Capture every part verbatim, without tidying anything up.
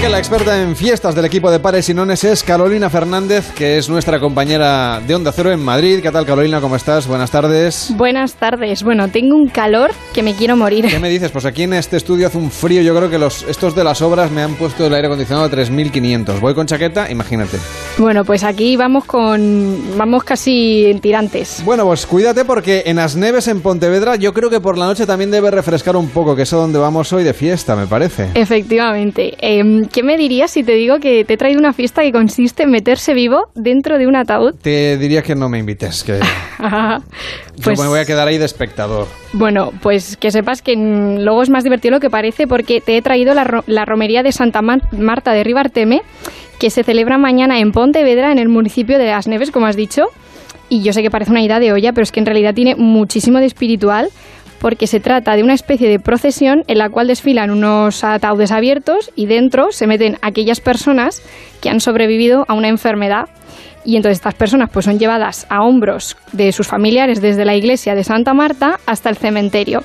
que la experta en fiestas del equipo de Pares y Nones es Carolina Fernández, que es nuestra compañera de Onda Cero en Madrid. ¿Qué tal, Carolina? ¿Cómo estás? Buenas tardes. Buenas tardes. Bueno, tengo un calor que me quiero morir. ¿Qué me dices? Pues aquí en este estudio hace un frío. Yo creo que los estos de las obras me han puesto el aire acondicionado a tres mil quinientos. Voy con chaqueta, imagínate. Bueno, pues aquí vamos con vamos casi en tirantes. Bueno, pues cuídate porque en As Neves, en Pontevedra, yo creo que por la noche también debe refrescar un poco, que es a donde vamos hoy de fiesta, me parece. Efectivamente. Eh, ¿Qué me dirías si te digo que te he traído una fiesta que consiste en meterse vivo dentro de un ataúd? Te diría que no me invites, que pues, yo me voy a quedar ahí de espectador. Bueno, pues que sepas que luego es más divertido lo que parece, porque te he traído la, ro- la romería de Santa Mar- Marta de Ribarteme, que se celebra mañana en Pontevedra, en el municipio de Las Neves, como has dicho. Y yo sé que parece una idea de olla, pero es que en realidad tiene muchísimo de espiritual, porque se trata de una especie de procesión en la cual desfilan unos ataúdes abiertos y dentro se meten aquellas personas que han sobrevivido a una enfermedad. Y entonces estas personas pues son llevadas a hombros de sus familiares desde la iglesia de Santa Marta hasta el cementerio.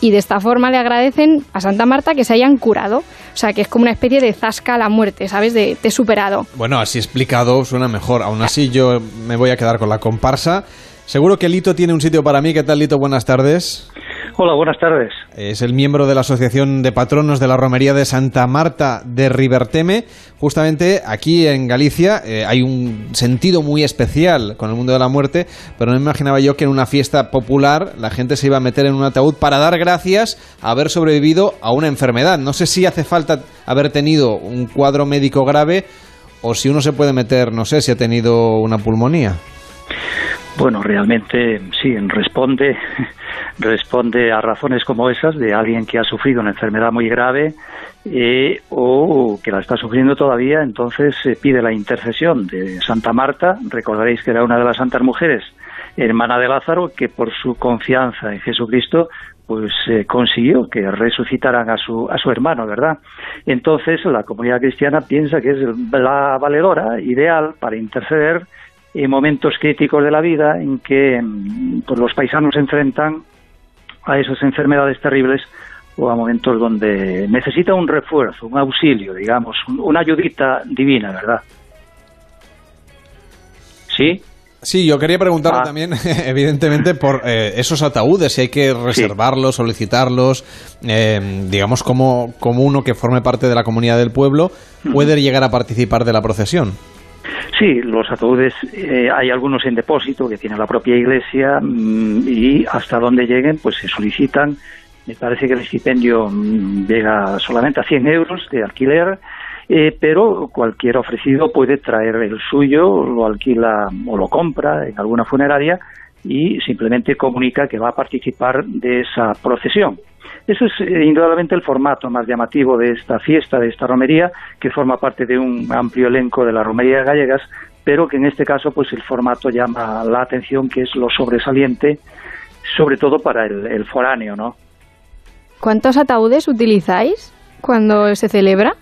Y de esta forma le agradecen a Santa Marta que se hayan curado. O sea, que es como una especie de zasca a la muerte, ¿sabes? De te he superado. Bueno, así explicado suena mejor. Aún así yo me voy a quedar con la comparsa. Seguro que Lito tiene un sitio para mí. ¿Qué tal, Lito? Buenas tardes. Hola, buenas tardes. Es el miembro de la Asociación de Patronos de la Romería de Santa Marta de Ribarteme. Justamente aquí en Galicia eh, hay un sentido muy especial con el mundo de la muerte, pero no me imaginaba yo que en una fiesta popular la gente se iba a meter en un ataúd para dar gracias a haber sobrevivido a una enfermedad. No sé si hace falta haber tenido un cuadro médico grave o si uno se puede meter, no sé, si ha tenido una pulmonía. Bueno, realmente sí, responde responde a razones como esas de alguien que ha sufrido una enfermedad muy grave eh, o que la está sufriendo todavía. Entonces eh, pide la intercesión de Santa Marta. Recordaréis que era una de las santas mujeres, hermana de Lázaro, que por su confianza en Jesucristo pues eh, consiguió que resucitaran a su a su hermano, ¿verdad? Entonces la comunidad cristiana piensa que es la valedora ideal para interceder en momentos críticos de la vida en que pues, los paisanos se enfrentan a esas enfermedades terribles o a momentos donde necesita un refuerzo, un auxilio, digamos, una ayudita divina, ¿verdad? ¿Sí? Sí, yo quería preguntarle ah. también, evidentemente, por eh, esos ataúdes, si hay que reservarlos, sí. solicitarlos, eh, digamos, como, como uno que forme parte de la comunidad del pueblo puede llegar a participar de la procesión. Sí, los ataúdes, eh, hay algunos en depósito que tiene la propia iglesia mmm, y hasta donde lleguen pues se solicitan. Me parece que el estipendio mmm, llega solamente a cien euros de alquiler, eh, pero cualquier ofrecido puede traer el suyo, lo alquila o lo compra en alguna funeraria y simplemente comunica que va a participar de esa procesión. Eso es eh, indudablemente el formato más llamativo de esta fiesta, de esta romería, que forma parte de un amplio elenco de la romería de Gallegas, pero que en este caso pues el formato llama la atención, que es lo sobresaliente, sobre todo para el, el foráneo, ¿no? ¿Cuántos ataúdes utilizáis cuando se celebra?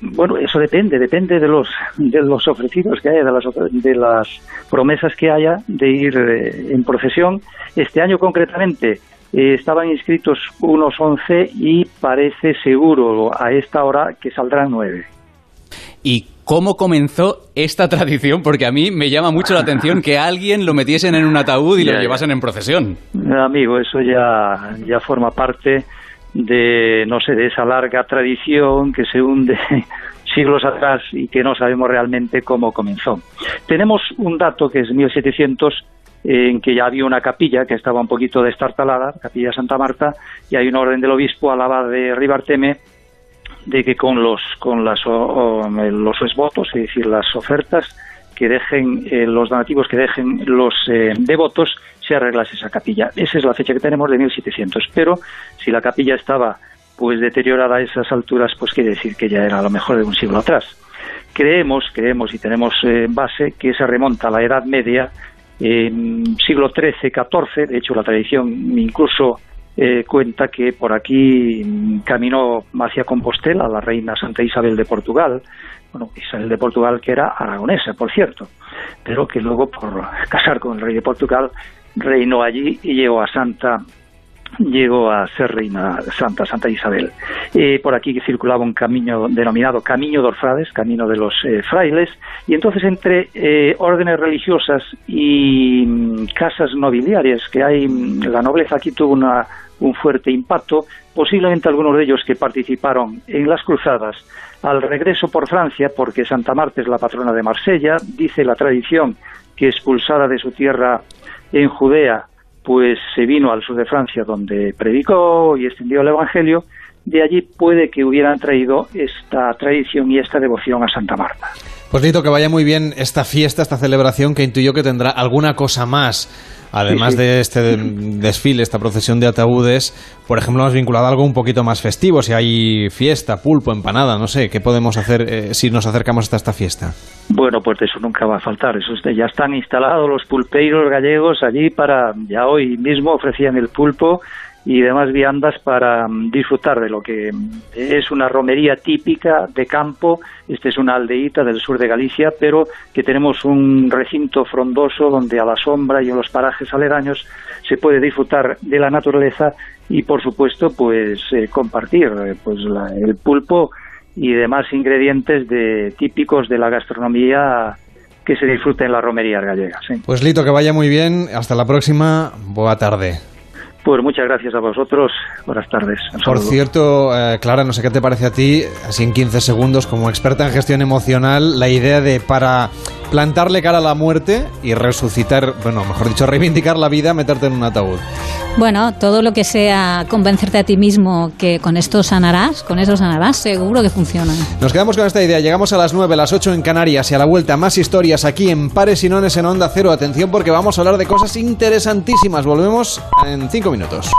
Bueno, eso depende, depende de los de los ofrecidos que haya, de las, de las promesas que haya de ir eh, en procesión. Este año concretamente Eh, estaban inscritos unos once y parece seguro a esta hora que saldrán nueve. ¿Y cómo comenzó esta tradición? Porque a mí me llama mucho la atención que a alguien lo metiesen en un ataúd y ya, lo llevasen en procesión. Amigo, eso ya, ya forma parte de, no sé, de esa larga tradición que se hunde siglos atrás y que no sabemos realmente cómo comenzó. Tenemos un dato que es mil setecientos en que ya había una capilla que estaba un poquito destartalada, capilla Santa Marta, y hay una orden del obispo Alaba de Ribarteme de que con los con las, o, o, los esbotos, es decir, las ofertas que dejen eh, los donativos que dejen los eh, devotos, se arreglase esa capilla. Esa es la fecha que tenemos de mil setecientos, pero si la capilla estaba pues deteriorada a esas alturas, pues quiere decir que ya era a lo mejor de un siglo atrás. Creemos, creemos y tenemos eh, base que se remonta a la Edad Media, en siglo trece catorce, de hecho la tradición incluso eh, cuenta que por aquí caminó hacia Compostela la reina Santa Isabel de Portugal, bueno, Isabel de Portugal que era aragonesa, por cierto, pero que luego por casar con el rey de Portugal reinó allí y llegó a Santa llegó a ser reina santa, Santa Isabel. Eh, por aquí circulaba un camino denominado Camino d'Orfrades, Camino de los eh, Frailes, y entonces entre eh, órdenes religiosas y mm, casas nobiliarias, que hay, la nobleza aquí tuvo una, un fuerte impacto, posiblemente algunos de ellos que participaron en las cruzadas. Al regreso por Francia, porque Santa Marta es la patrona de Marsella, dice la tradición que expulsada de su tierra en Judea, pues se vino al sur de Francia donde predicó y extendió el Evangelio. De allí puede que hubieran traído esta tradición y esta devoción a Santa Marta. Pues Lito, que vaya muy bien esta fiesta, esta celebración, que intuyo que tendrá alguna cosa más, además sí, sí. de este desfile, esta procesión de ataúdes, por ejemplo, más vinculada a algo un poquito más festivo, si hay fiesta, pulpo, empanada, no sé, ¿qué podemos hacer eh, si nos acercamos hasta esta fiesta? Bueno, pues eso nunca va a faltar, eso ya están instalados los pulpeiros gallegos allí para, ya hoy mismo ofrecían el pulpo y demás viandas para disfrutar de lo que es una romería típica de campo. Esta es una aldeíta del sur de Galicia, pero que tenemos un recinto frondoso donde a la sombra y en los parajes aledaños se puede disfrutar de la naturaleza y, por supuesto, pues eh, compartir pues la, el pulpo y demás ingredientes de, típicos de la gastronomía que se disfruta en la romería gallega. ¿Sí? Pues Lito, que vaya muy bien. Hasta la próxima. Buena tarde. Pues muchas gracias a vosotros. Buenas tardes. Por cierto, eh, Clara, no sé qué te parece a ti, así en quince segundos, como experta en gestión emocional, la idea de para plantarle cara a la muerte y resucitar, bueno, mejor dicho, reivindicar la vida, meterte en un ataúd. Bueno, todo lo que sea convencerte a ti mismo que con esto sanarás, con eso sanarás, seguro que funciona. Nos quedamos con esta idea. Llegamos a las nueve, las ocho en Canarias y a la vuelta más historias aquí en Pares y Nones en Onda Cero. Atención porque vamos a hablar de cosas interesantísimas. Volvemos en cinco minutos. minutos.